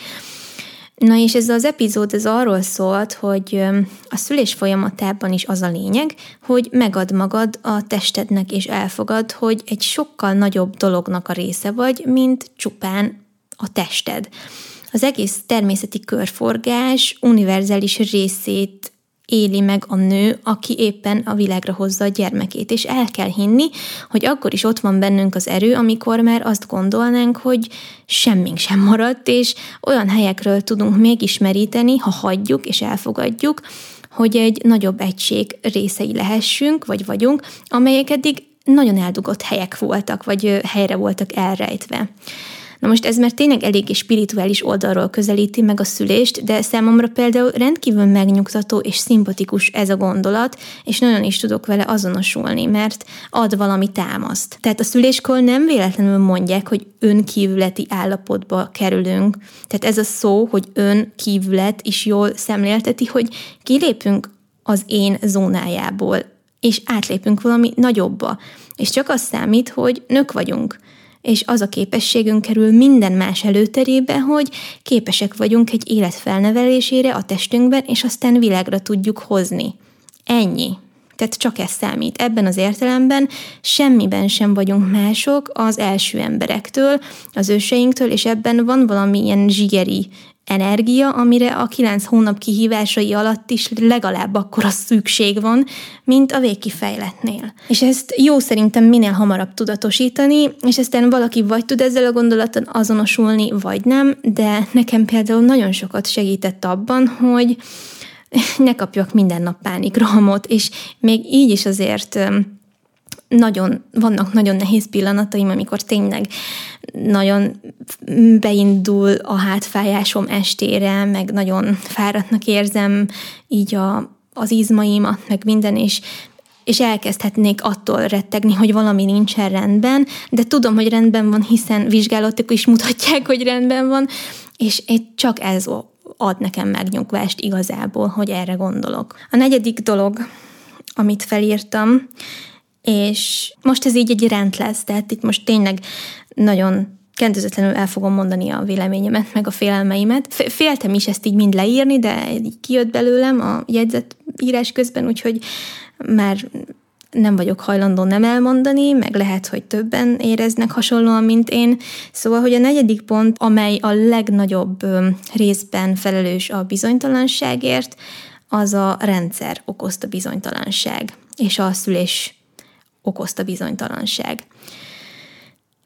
Na és ez az epizód ez arról szólt, hogy a szülés folyamatában is az a lényeg, hogy megad magad a testednek és elfogad, hogy egy sokkal nagyobb dolognak a része vagy, mint csupán a tested. Az egész természeti körforgás univerzális részét éli meg a nő, aki éppen a világra hozza a gyermekét, és el kell hinni, hogy akkor is ott van bennünk az erő, amikor már azt gondolnánk, hogy semmink sem maradt, és olyan helyekről tudunk még ismeríteni, ha hagyjuk és elfogadjuk, hogy egy nagyobb egység részei lehessünk, vagy vagyunk, amelyek eddig nagyon eldugott helyek voltak, vagy helyre voltak elrejtve. Na most ez már tényleg eléggé spirituális oldalról közelíti meg a szülést, de számomra például rendkívül megnyugtató és szimpatikus ez a gondolat, és nagyon is tudok vele azonosulni, mert ad valami támaszt. Tehát a szüléskor nem véletlenül mondják, hogy önkívületi állapotba kerülünk. Tehát ez a szó, hogy önkívület is jól szemlélteti, hogy kilépünk az én zónájából, és átlépünk valami nagyobba. És csak az számít, hogy nők vagyunk. és az a képességünk kerül minden más előterébe, hogy képesek vagyunk egy élet felnevelésére a testünkben, és aztán világra tudjuk hozni. Ennyi. Tehát csak ez számít. Ebben az értelemben semmiben sem vagyunk mások az első emberektől, az őseinktől, és ebben van valamilyen zsigeri energia, amire a 9 hónap kihívásai alatt is legalább akkora szükség van, mint a végkifejletnél. És ezt jó szerintem minél hamarabb tudatosítani, és aztán valaki vagy tud ezzel a gondolattal azonosulni, vagy nem, de nekem például nagyon sokat segített abban, hogy ne kapjak minden nap pánikrohamot, és még így is azért vannak nagyon nehéz pillanataim, amikor tényleg nagyon beindul a hátfájásom estére, meg nagyon fáradtnak érzem így az izmaimat, meg minden, és elkezdhetnék attól rettegni, hogy valami nincsen rendben, de tudom, hogy rendben van, hiszen vizsgálatok is mutatják, hogy rendben van, és csak ez ad nekem megnyugvást igazából, hogy erre gondolok. A 4. dolog, amit felírtam, és most ez így egy rend lesz, tehát itt most tényleg nagyon kendőzetlenül el fogom mondani a véleményemet, meg a félelmeimet. Féltem is ezt így mind leírni, de kijött belőlem a jegyzetírás közben, úgyhogy már nem vagyok hajlandó nem elmondani, meg lehet, hogy többen éreznek hasonlóan, mint én. Szóval, hogy a 4. pont, amely a legnagyobb részben felelős a bizonytalanságért, az a rendszer okozta bizonytalanság, és a szülés okozta bizonytalanság.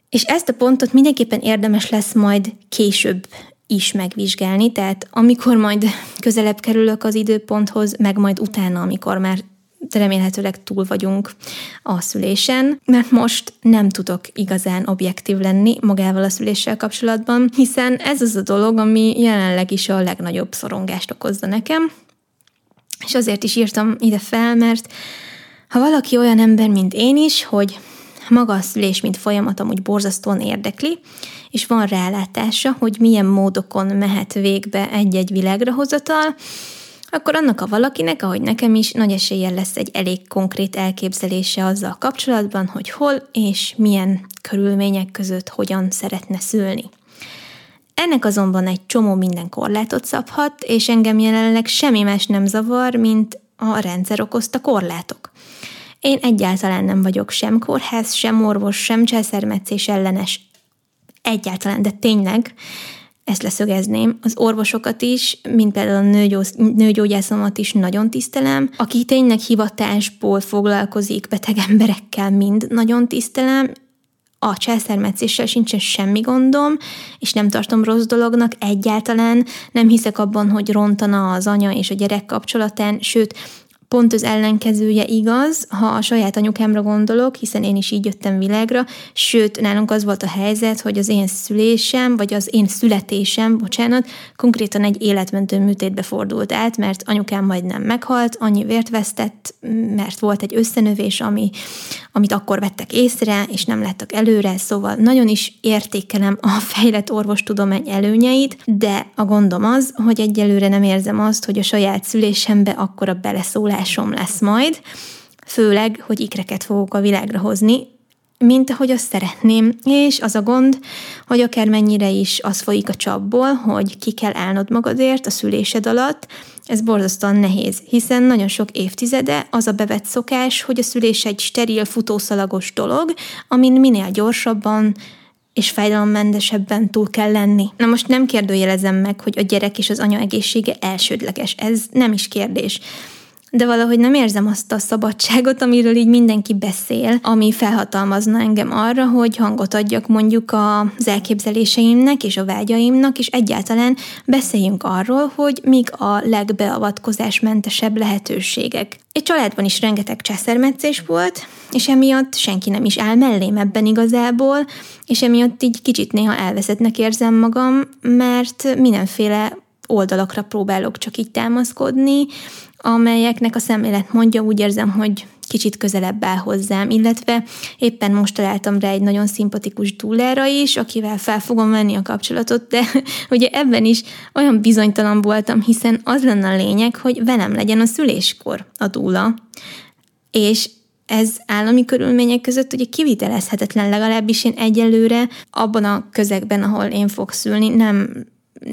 És ezt a pontot mindenképpen érdemes lesz majd később is megvizsgálni, tehát amikor majd közelebb kerülök az időponthoz, meg majd utána, amikor már remélhetőleg túl vagyunk a szülésen, mert most nem tudok igazán objektív lenni magával a szüléssel kapcsolatban, hiszen ez az a dolog, ami jelenleg is a legnagyobb szorongást okozza nekem, és azért is írtam ide fel, mert ha valaki olyan ember, mint én is, hogy maga a szülés, mint folyamat amúgy borzasztóan érdekli, és van rálátása, hogy milyen módokon mehet végbe egy-egy világrahozatal, akkor annak a valakinek, ahogy nekem is, nagy eséllyel lesz egy elég konkrét elképzelése azzal a kapcsolatban, hogy hol és milyen körülmények között hogyan szeretne szülni. Ennek azonban egy csomó minden korlátot szabhat, és engem jelenleg semmi más nem zavar, mint a rendszer okozta korlátok. Én egyáltalán nem vagyok sem kórház, sem orvos, sem császármetszés ellenes. Egyáltalán, de tényleg, ezt leszögezném. Az orvosokat is, mint például a nőgyógyászomat is nagyon tisztelem. Aki tényleg hivatásból foglalkozik beteg emberekkel, mind nagyon tisztelem. A császármetszéssel sincsen semmi gondom, és nem tartom rossz dolognak egyáltalán. Nem hiszek abban, hogy rontana az anya és a gyerek kapcsolatán, sőt, pont az ellenkezője igaz, ha a saját anyukámra gondolok, hiszen én is így jöttem világra, sőt, nálunk az volt a helyzet, hogy az én szülésem, vagy az én születésem, konkrétan egy életmentő műtétbe fordult át, mert anyukám majdnem meghalt, annyi vért vesztett, mert volt egy összenövés, amit akkor vettek észre, és nem láttak előre, szóval nagyon is értékelem a fejlett orvostudomány előnyeit, de a gondom az, hogy egyelőre nem érzem azt, hogy a saját szülésembe akkora beleszólásom lesz majd, főleg, hogy ikreket fogok a világra hozni, mint ahogy azt szeretném, és az a gond, hogy akármennyire is az folyik a csapból, hogy ki kell állnod magadért a szülésed alatt, ez borzasztóan nehéz, hiszen nagyon sok évtizede az a bevett szokás, hogy a szülés egy steril, futószalagos dolog, amin minél gyorsabban és fájdalommentesebben túl kell lenni. Na most nem kérdőjelezem meg, hogy a gyerek és az anya egészsége elsődleges, ez nem is kérdés. De valahogy nem érzem azt a szabadságot, amiről így mindenki beszél, ami felhatalmazna engem arra, hogy hangot adjak mondjuk az elképzeléseimnek és a vágyaimnak, és egyáltalán beszéljünk arról, hogy mik a legbeavatkozásmentesebb lehetőségek. Egy családban is rengeteg császármetszés volt, és emiatt senki nem is áll mellém ebben igazából, és emiatt így kicsit néha elveszettnek érzem magam, mert mindenféle oldalakra próbálok csak így támaszkodni, amelyeknek a szemlélet mondja, úgy érzem, hogy kicsit közelebb áll hozzám, illetve éppen most találtam rá egy nagyon szimpatikus dullára is, akivel fel fogom venni a kapcsolatot, de ugye ebben is olyan bizonytalan voltam, hiszen az lenne a lényeg, hogy velem legyen a szüléskor a dúla, és Ez állami körülmények között ugye kivitelezhetetlen, legalábbis én egyelőre abban a közegben, ahol én fogok szülni,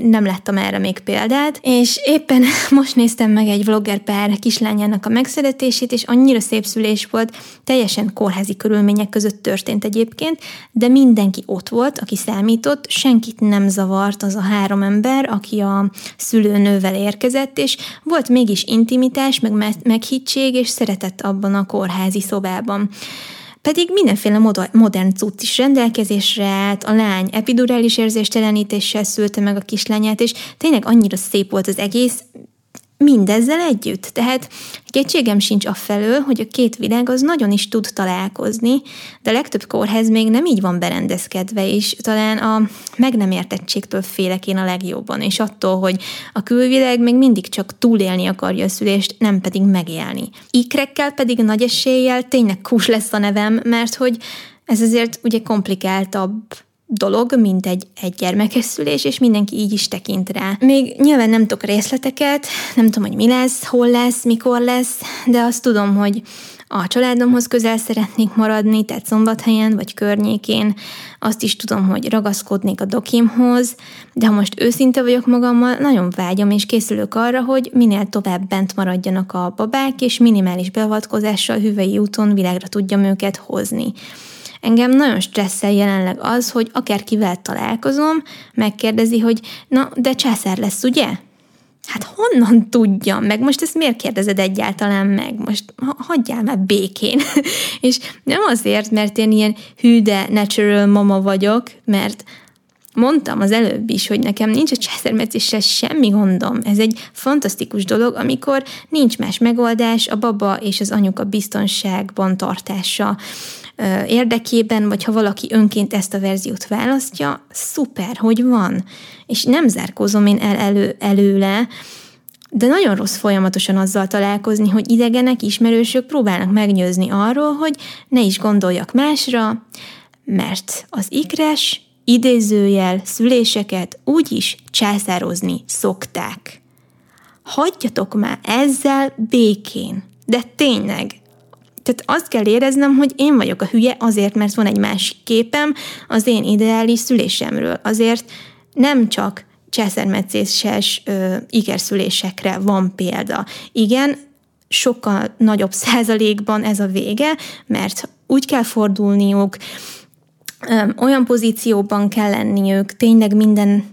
nem láttam erre még példát, és éppen most néztem meg egy vlogger pár kislányának a megszületését, és annyira szép szülés volt, teljesen kórházi körülmények között történt egyébként, de mindenki ott volt, aki számított, senkit nem zavart az a három ember, aki a szülőnővel érkezett, és volt mégis intimitás, meg meghittség, és szeretett abban a kórházi szobában. Pedig mindenféle modern cucc is rendelkezésre állt, a lány epidurális érzéstelenítéssel szülte meg a kislányát, és tényleg annyira szép volt az egész, mindezzel együtt. Tehát kétségem sincs afelől, hogy a két világ az nagyon is tud találkozni, de a legtöbb kórház még nem így van berendezkedve, és talán a meg nem értettségtől félek én a legjobban, és attól, hogy a külvilág még mindig csak túlélni akarja a szülést, nem pedig megélni. Ikrekkel pedig nagy eséllyel tényleg kús lesz a nevem, mert hogy ez azért ugye komplikáltabb dolog, mint egy gyermekes szülés, és mindenki így is tekint rá. Még nyilván nem tudok részleteket, nem tudom, hogy mi lesz, hol lesz, mikor lesz, de azt tudom, hogy a családomhoz közel szeretnék maradni, tehát Szombathelyen vagy környékén. Azt is tudom, hogy ragaszkodnék a dokimhoz, de ha most őszinte vagyok magammal, nagyon vágyom és készülök arra, hogy minél tovább bent maradjanak a babák, és minimális beavatkozással hüvei úton világra tudjam őket hozni. Engem nagyon stresszel jelenleg az, hogy akárkivel találkozom, megkérdezi, hogy na, de császár lesz, ugye? Hát honnan tudjam meg? Most ezt miért kérdezed egyáltalán meg? Most hagyjál már békén. És nem azért, mert én ilyen hű, de natural mama vagyok, mert mondtam az előbb is, hogy nekem nincs a császármetszéssel semmi gondom. Ez egy fantasztikus dolog, amikor nincs más megoldás a baba és az anyuka biztonságban tartása érdekében, vagy ha valaki önként ezt a verziót választja, szuper, hogy van. És nem zárkózom én előle, de nagyon rossz folyamatosan azzal találkozni, hogy idegenek, ismerősök próbálnak megnyőzni arról, hogy ne is gondoljak másra, mert az ikres idézőjel szüléseket úgyis császározni szokták. Hagyjatok már ezzel békén. De tényleg. Tehát azt kell éreznem, hogy én vagyok a hülye azért, mert van egy másik képem az én ideális szülésemről. Azért nem csak császármetszéses ikerszülésekre van példa. Igen, sokkal nagyobb százalékban ez a vége, mert úgy kell fordulniuk, olyan pozícióban kell lenniük, tényleg mindennek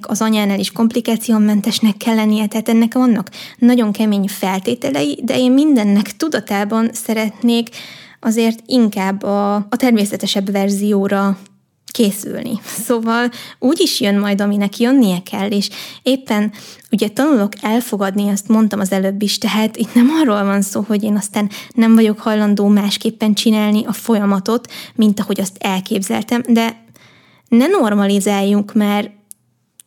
az anyánál is komplikációmentesnek kell lennie, tehát ennek vannak nagyon kemény feltételei, de én mindennek tudatában szeretnék azért inkább a természetesebb verzióra készülni. Szóval úgy is jön majd, aminek jönnie kell, és éppen ugye tanulok elfogadni, azt mondtam az előbb is, tehát itt nem arról van szó, hogy én aztán nem vagyok hajlandó másképpen csinálni a folyamatot, mint ahogy azt elképzeltem, de ne normalizáljunk már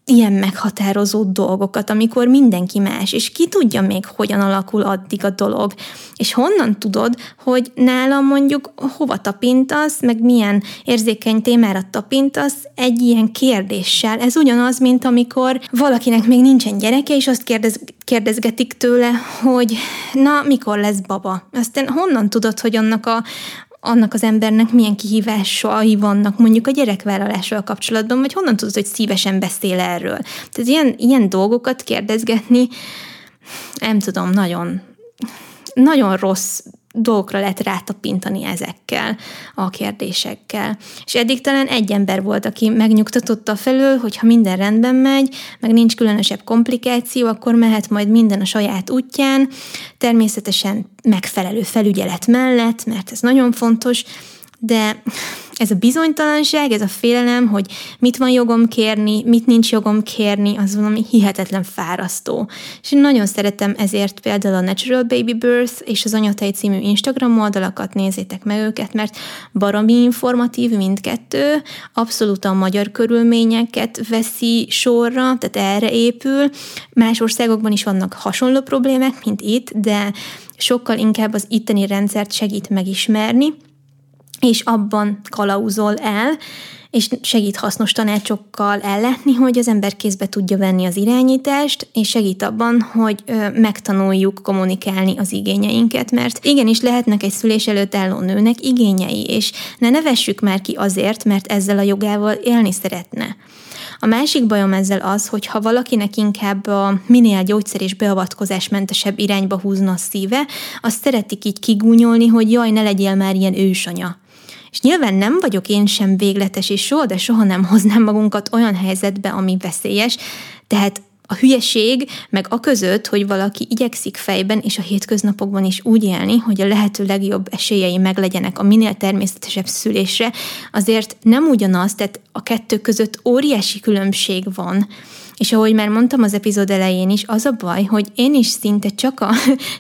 ilyen meghatározó dolgokat, amikor mindenki más, és ki tudja még, hogyan alakul addig a dolog, és honnan tudod, hogy nálam mondjuk hova tapintasz, meg milyen érzékeny témára tapintasz egy ilyen kérdéssel. Ez ugyanaz, mint amikor valakinek még nincsen gyereke, és azt kérdezgetik tőle, hogy na, mikor lesz baba? Aztán honnan tudod, hogy annak az embernek milyen kihívásai vannak mondjuk a gyerekvállalással kapcsolatban, vagy honnan tudod, hogy szívesen beszél erről. Tehát ilyen dolgokat kérdezgetni, nem tudom, nagyon, nagyon rossz dolgokra lehet rátapintani ezekkel a kérdésekkel. És eddig talán egy ember volt, aki megnyugtatotta felől, hogy ha minden rendben megy, meg nincs különösebb komplikáció, akkor mehet majd minden a saját útján, természetesen megfelelő felügyelet mellett, mert ez nagyon fontos, de ez a bizonytalanság, ez a félelem, hogy mit van jogom kérni, mit nincs jogom kérni, az valami hihetetlen fárasztó. És én nagyon szeretem ezért például a Natural Baby Birth és az Anyatej című Instagram oldalakat, nézzétek meg őket, mert baromi informatív mindkettő, abszolút a magyar körülményeket veszi sorra, tehát erre épül. Más országokban is vannak hasonló problémák, mint itt, de sokkal inkább az itteni rendszert segít megismerni, és abban kalauzol el, és segít hasznos tanácsokkal ellátni, hogy az ember kézbe tudja venni az irányítást, és segít abban, hogy megtanuljuk kommunikálni az igényeinket, mert igenis lehetnek egy szülés előtt álló nőnek igényei, és ne vessük már ki azért, mert ezzel a jogával élni szeretne. A másik bajom ezzel az, hogy ha valakinek inkább a minél gyógyszer és beavatkozásmentesebb irányba húzna a szíve, azt szeretik így kigúnyolni, hogy jaj, ne legyél már ilyen ősanya. És nyilván nem vagyok én sem végletes, és soha nem hoznám magunkat olyan helyzetbe, ami veszélyes, tehát a hülyeség, meg a között, hogy valaki igyekszik fejben és a hétköznapokban is úgy élni, hogy a lehető legjobb esélyei meglegyenek a minél természetesebb szülésre, azért nem ugyanaz, tehát a kettő között óriási különbség van. És ahogy már mondtam az epizód elején is, az a baj, hogy én is szinte csak a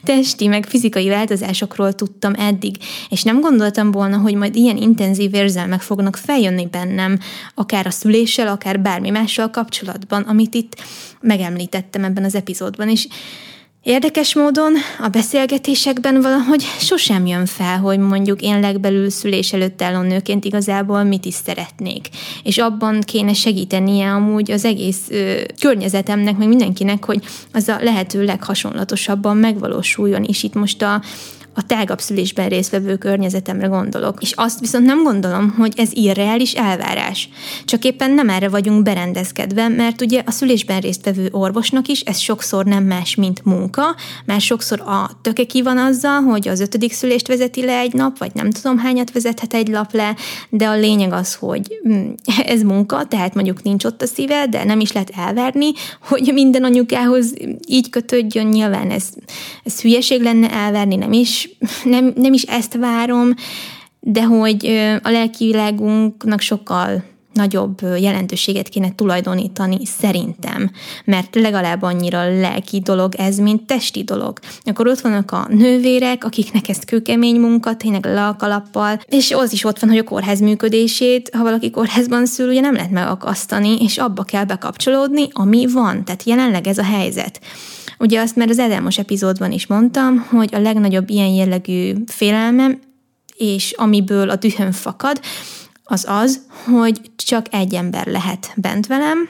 testi meg fizikai változásokról tudtam eddig, és nem gondoltam volna, hogy majd ilyen intenzív érzelmek fognak feljönni bennem, akár a szüléssel, akár bármi mással kapcsolatban, amit itt megemlítettem ebben az epizódban is. Érdekes módon a beszélgetésekben valahogy sosem jön fel, hogy mondjuk én legbelül szülés előtt álló nőként igazából mit is szeretnék. És abban kéne segítenie amúgy az egész környezetemnek, meg mindenkinek, hogy az a lehető leghasonlatosabban megvalósuljon, és itt most a tágabb szülésben résztvevő környezetemre gondolok. És azt viszont nem gondolom, hogy ez irreális elvárás. Csak éppen nem erre vagyunk berendezkedve, mert ugye a szülésben résztvevő orvosnak is ez sokszor nem más, mint munka, mert sokszor a töke ki van azzal, hogy az 5. szülést vezeti le egy nap, vagy nem tudom hányat vezethet egy lap le, de a lényeg az, hogy ez munka, tehát mondjuk nincs ott a szíve, de nem is lehet elvárni, hogy minden anyukához így kötődjön, nyilván ez hülyeség lenne elvárni, nem is ezt várom, de hogy a lelki világunknak sokkal nagyobb jelentőséget kéne tulajdonítani szerintem, mert legalább annyira lelki dolog ez, mint testi dolog. Akkor ott vannak a nővérek, akiknek ez kőkemény munka, tényleg le a kalappal, és az is ott van, hogy a kórház működését, ha valaki kórházban szül, ugye nem lehet megakasztani, és abba kell bekapcsolódni, ami van, tehát jelenleg ez a helyzet. Ugye azt már az elmúlt epizódban is mondtam, hogy a legnagyobb ilyen jellegű félelmem, és amiből a dühöm fakad, az, hogy csak egy ember lehet bent velem.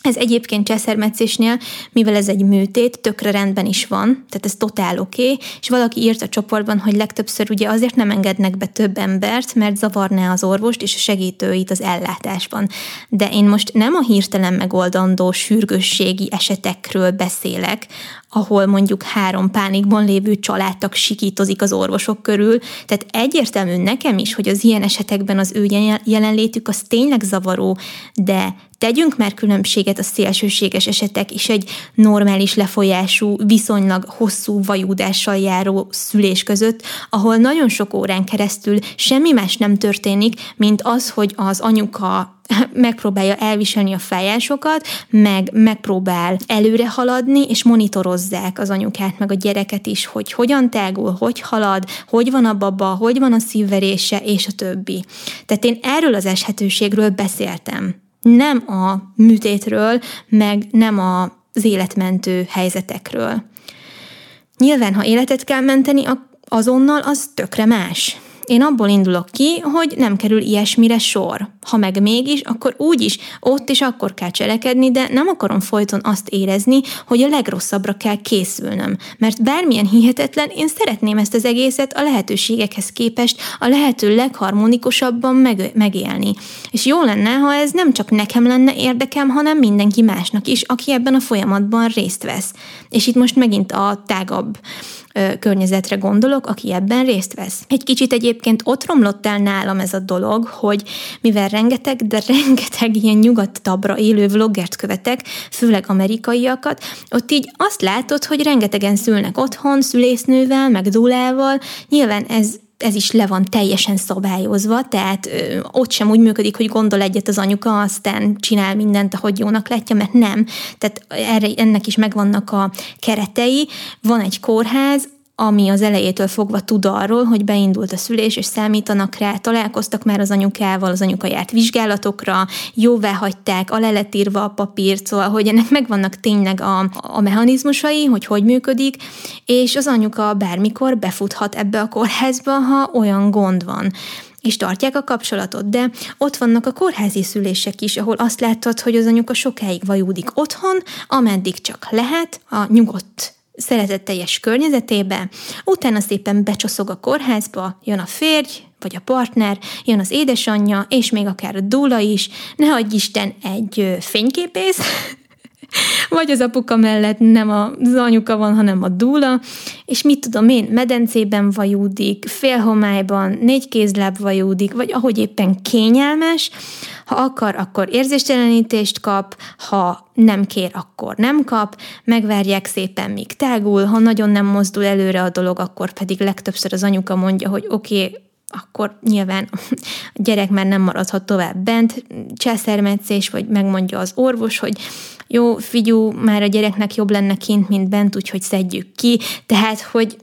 Ez egyébként császármetszésnél, mivel ez egy műtét, tökre rendben is van, tehát ez totál oké, és valaki írt a csoportban, hogy legtöbbször ugye azért nem engednek be több embert, mert zavarná az orvost és a segítőit az ellátásban. De én most nem a hirtelen megoldandó sürgősségi esetekről beszélek, ahol mondjuk 3 pánikban lévő családtag sikítozik az orvosok körül. Tehát egyértelmű nekem is, hogy az ilyen esetekben az ő jelenlétük az tényleg zavaró, de tegyünk már különbséget a szélsőséges esetek és egy normális lefolyású, viszonylag hosszú vajúdással járó szülés között, ahol nagyon sok órán keresztül semmi más nem történik, mint az, hogy az anyuka megpróbálja elviselni a fájásokat, meg megpróbál előre haladni, és monitorozzák az anyukát, meg a gyereket is, hogy hogyan tágul, hogy halad, hogy van a baba, hogy van a szívverése, és a többi. Tehát én erről az eshetőségről beszéltem. Nem a műtétről, meg nem az életmentő helyzetekről. Nyilván, ha életet kell menteni, azonnal az tökre más. Én abból indulok ki, hogy nem kerül ilyesmire sor. Ha meg mégis, akkor úgyis, ott és akkor kell cselekedni, de nem akarom folyton azt érezni, hogy a legrosszabbra kell készülnöm. Mert bármilyen hihetetlen, én szeretném ezt az egészet a lehetőségekhez képest a lehető legharmonikusabban megélni. És jó lenne, ha ez nem csak nekem lenne érdekem, hanem mindenki másnak is, aki ebben a folyamatban részt vesz. És itt most megint a tágabb környezetre gondolok, aki ebben részt vesz. Egy kicsit egyébként ott romlott el nálam ez a dolog, hogy mivel rengeteg ilyen nyugatabbra élő vloggert követek, főleg amerikaiakat, ott így azt látod, hogy rengetegen szülnek otthon, szülésznővel, meg dúlával, nyilván ez is le van teljesen szabályozva, tehát ott sem úgy működik, hogy gondol egyet az anyuka, aztán csinál mindent, ahogy jónak látja, mert nem. Tehát ennek is megvannak a keretei. Van egy kórház, ami az elejétől fogva tud arról, hogy beindult a szülés, és számítanak rá, találkoztak már az anyukával, az anyuka járt vizsgálatokra, jóvá hagyták, alá lett írva a papírt, szóval, hogy ennek megvannak tényleg a mechanizmusai, hogy működik, és az anyuka bármikor befuthat ebbe a kórházba, ha olyan gond van. és tartják a kapcsolatot. De ott vannak a kórházi szülések is, ahol azt látod, hogy az anyuka sokáig vajúdik otthon, ameddig csak lehet, a nyugodt, szeretetteljes környezetében, utána szépen becsoszog a kórházba, jön a férj, vagy a partner, jön az édesanyja, és még akár a dúla is, ne adj Isten egy fényképész, vagy az apuka mellett nem az anyuka van, hanem a dúla, és mit tudom én, medencében vajúdik, félhomályban, 4 kézláb vajúdik, vagy ahogy éppen kényelmes, ha akar, akkor érzéstelenítést kap, ha nem kér, akkor nem kap, megvárják szépen, míg tágul, ha nagyon nem mozdul előre a dolog, akkor pedig legtöbbször az anyuka mondja, hogy oké, akkor nyilván a gyerek már nem maradhat tovább bent, császármetszés, vagy megmondja az orvos, hogy jó, figyú, már a gyereknek jobb lenne kint, mint bent, úgyhogy szedjük ki. Tehát, hogy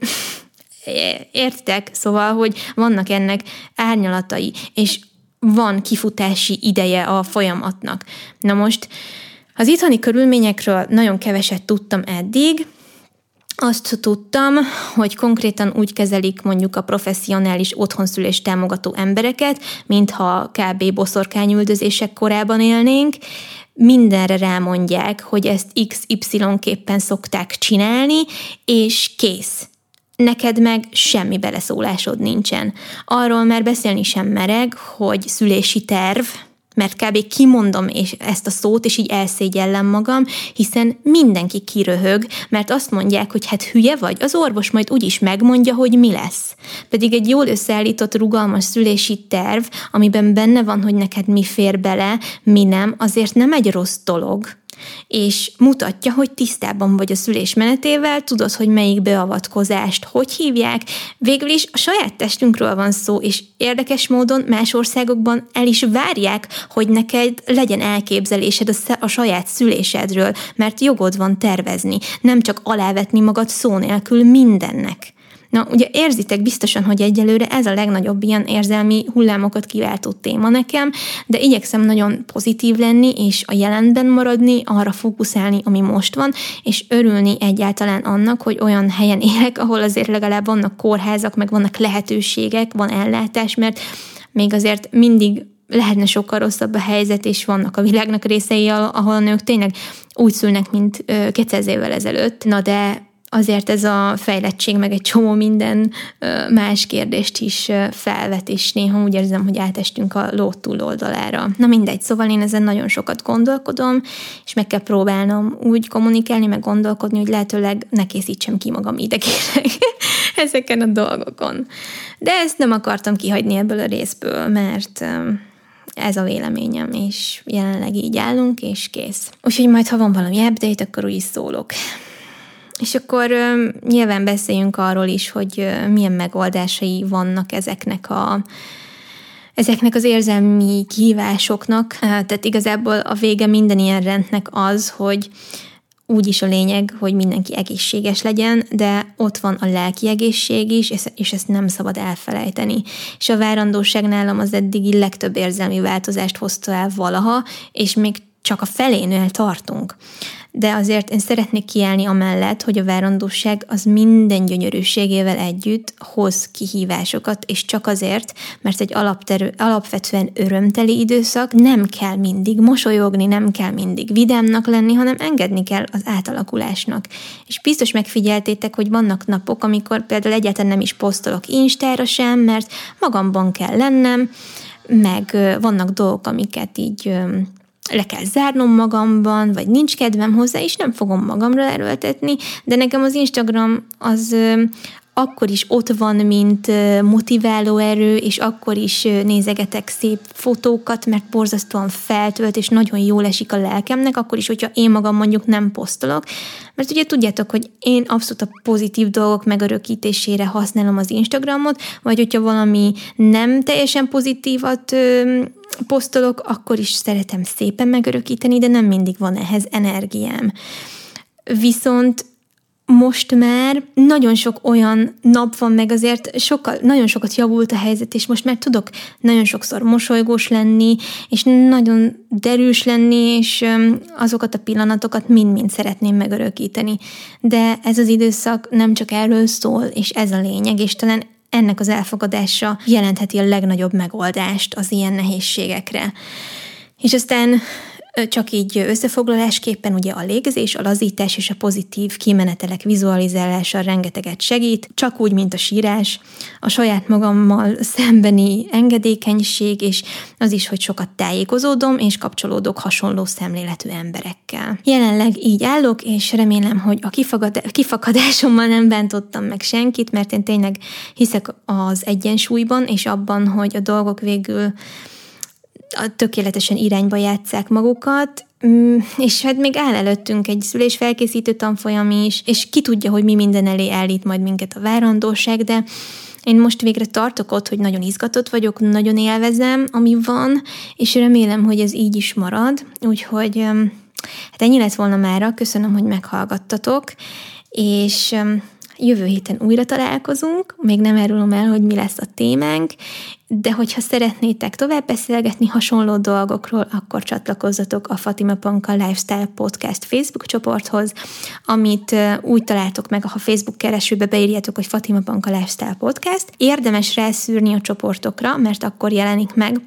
értitek, szóval, hogy vannak ennek árnyalatai, és van kifutási ideje a folyamatnak. Na most, az itthoni körülményekről nagyon keveset tudtam eddig. Azt tudtam, hogy konkrétan úgy kezelik mondjuk a professzionális otthonszülés támogató embereket, mintha kb. Boszorkányüldözések korában élnénk. Mindenre rámondják, hogy ezt XY-képpen szokták csinálni, és kész. Neked meg semmi beleszólásod nincsen. Arról már beszélni sem mereg, hogy szülési terv, mert kb. Kimondom ezt a szót, és így elszégyellem magam, hiszen mindenki kiröhög, mert azt mondják, hogy hát hülye vagy, az orvos majd úgyis megmondja, hogy mi lesz. Pedig egy jól összeállított, rugalmas szülési terv, amiben benne van, hogy neked mi fér bele, mi nem, azért nem egy rossz dolog. És mutatja, hogy tisztában vagy a szülés menetével, tudod, hogy melyik beavatkozást hogy hívják. Végül is a saját testünkről van szó, és érdekes módon más országokban el is várják, hogy neked legyen elképzelésed a saját szülésedről, mert jogod van tervezni, nem csak alávetni magad szó nélkül mindennek. Na, ugye érzitek biztosan, hogy egyelőre ez a legnagyobb ilyen érzelmi hullámokat kiváltó téma nekem, de igyekszem nagyon pozitív lenni, és a jelenben maradni, arra fókuszálni, ami most van, és örülni egyáltalán annak, hogy olyan helyen élek, ahol azért legalább vannak kórházak, meg vannak lehetőségek, van ellátás, mert még azért mindig lehetne sokkal rosszabb a helyzet, és vannak a világnak részei, ahol a nők tényleg úgy szülnek, mint 200 évvel ezelőtt. Na de azért ez a fejlettség meg egy csomó minden más kérdést is felvet, és néha úgy érzem, hogy átestünk a ló túloldalára. Na mindegy, szóval én ezen nagyon sokat gondolkodom, és meg kell próbálnom úgy kommunikálni, meg gondolkodni, hogy lehetőleg ne készítsem ki magam idegileg ezeken a dolgokon. De ezt nem akartam kihagyni ebből a részből, mert ez a véleményem, és jelenleg így állunk, és kész. Úgyhogy majd, ha van valami update, akkor úgy is szólok. És akkor nyilván beszéljünk arról is, hogy milyen megoldásai vannak ezeknek az érzelmi kihívásoknak. Tehát igazából a vége minden ilyen rendnek az, hogy úgyis a lényeg, hogy mindenki egészséges legyen, de ott van a lelki egészség is, és ezt nem szabad elfelejteni. És a várandóság nálam az eddigi legtöbb érzelmi változást hozta el valaha, és még csak a felénél tartunk. De azért én szeretnék kiállni amellett, hogy a várandóság az minden gyönyörűségével együtt hoz kihívásokat, és csak azért, mert egy alapvetően örömteli időszak, nem kell mindig mosolyogni, nem kell mindig vidámnak lenni, hanem engedni kell az átalakulásnak. És biztos megfigyeltétek, hogy vannak napok, amikor például egyáltalán nem is posztolok Instára sem, mert magamban kell lennem, meg vannak dolgok, amiket így le kell zárnom magamban, vagy nincs kedvem hozzá, és nem fogom magamra erőltetni, de nekem az Instagram az akkor is ott van, mint motiváló erő, és akkor is nézegetek szép fotókat, mert borzasztóan feltölt, és nagyon jól esik a lelkemnek, akkor is, hogyha én magam mondjuk nem posztolok, mert ugye tudjátok, hogy én abszolút a pozitív dolgok megörökítésére használom az Instagramot, vagy hogyha valami nem teljesen pozitívat posztolok, akkor is szeretem szépen megörökíteni, de nem mindig van ehhez energiám. Viszont most már nagyon sok olyan nap van, meg azért nagyon sokat javult a helyzet, és most már tudok nagyon sokszor mosolygós lenni, és nagyon derűs lenni, és azokat a pillanatokat mind-mind szeretném megörökíteni. De ez az időszak nem csak erről szól, és ez a lényeg, és talán ennek az elfogadása jelentheti a legnagyobb megoldást az ilyen nehézségekre. És aztán csak így összefoglalásképpen ugye a légzés, a lazítás és a pozitív kimenetelek vizualizálása rengeteget segít, csak úgy, mint a sírás, a saját magammal szembeni engedékenység, és az is, hogy sokat tájékozódom, és kapcsolódok hasonló szemléletű emberekkel. Jelenleg így állok, és remélem, hogy a kifakadásommal nem bántottam meg senkit, mert én tényleg hiszek az egyensúlyban, és abban, hogy a dolgok végül tökéletesen irányba játsszák magukat, és hát még áll előttünk egy szülésfelkészítő tanfolyam is, és ki tudja, hogy mi minden elé állít majd minket a várandóság, de én most végre tartok ott, hogy nagyon izgatott vagyok, nagyon élvezem, ami van, és remélem, hogy ez így is marad, úgyhogy hát ennyi lett volna mára, köszönöm, hogy meghallgattatok, és jövő héten újra találkozunk, még nem árulom el, hogy mi lesz a témánk, de hogyha szeretnétek tovább beszélgetni hasonló dolgokról, akkor csatlakozzatok a Fatima Panka Lifestyle Podcast Facebook csoporthoz, amit úgy találtok meg, ha Facebook keresőbe beírjátok, hogy Fatima Panka Lifestyle Podcast. Érdemes rászűrni a csoportokra, mert akkor jelenik meg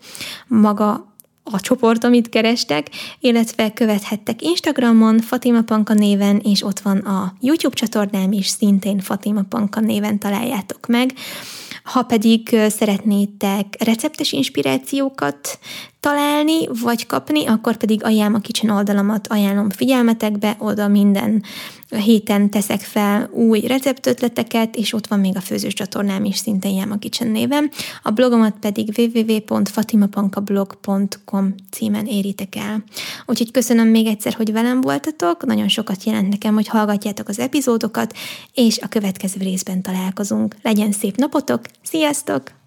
maga a csoport, amit kerestek, illetve követhettek Instagramon Fatima Panka néven, és ott van a YouTube csatornám is, szintén Fatima Panka néven találjátok meg. Ha pedig szeretnétek receptes inspirációkat találni, vagy kapni, akkor pedig a Yama kicsen oldalamat ajánlom figyelmetekbe, oda minden héten teszek fel új receptötleteket, és ott van még a főzős csatornám is, szintén Yama kicsen néven. A blogomat pedig www.fatimapankablog.com címen éritek el. Úgyhogy köszönöm még egyszer, hogy velem voltatok, nagyon sokat jelent nekem, hogy hallgatjátok az epizódokat, és a következő részben találkozunk. Legyen szép napotok, sziasztok!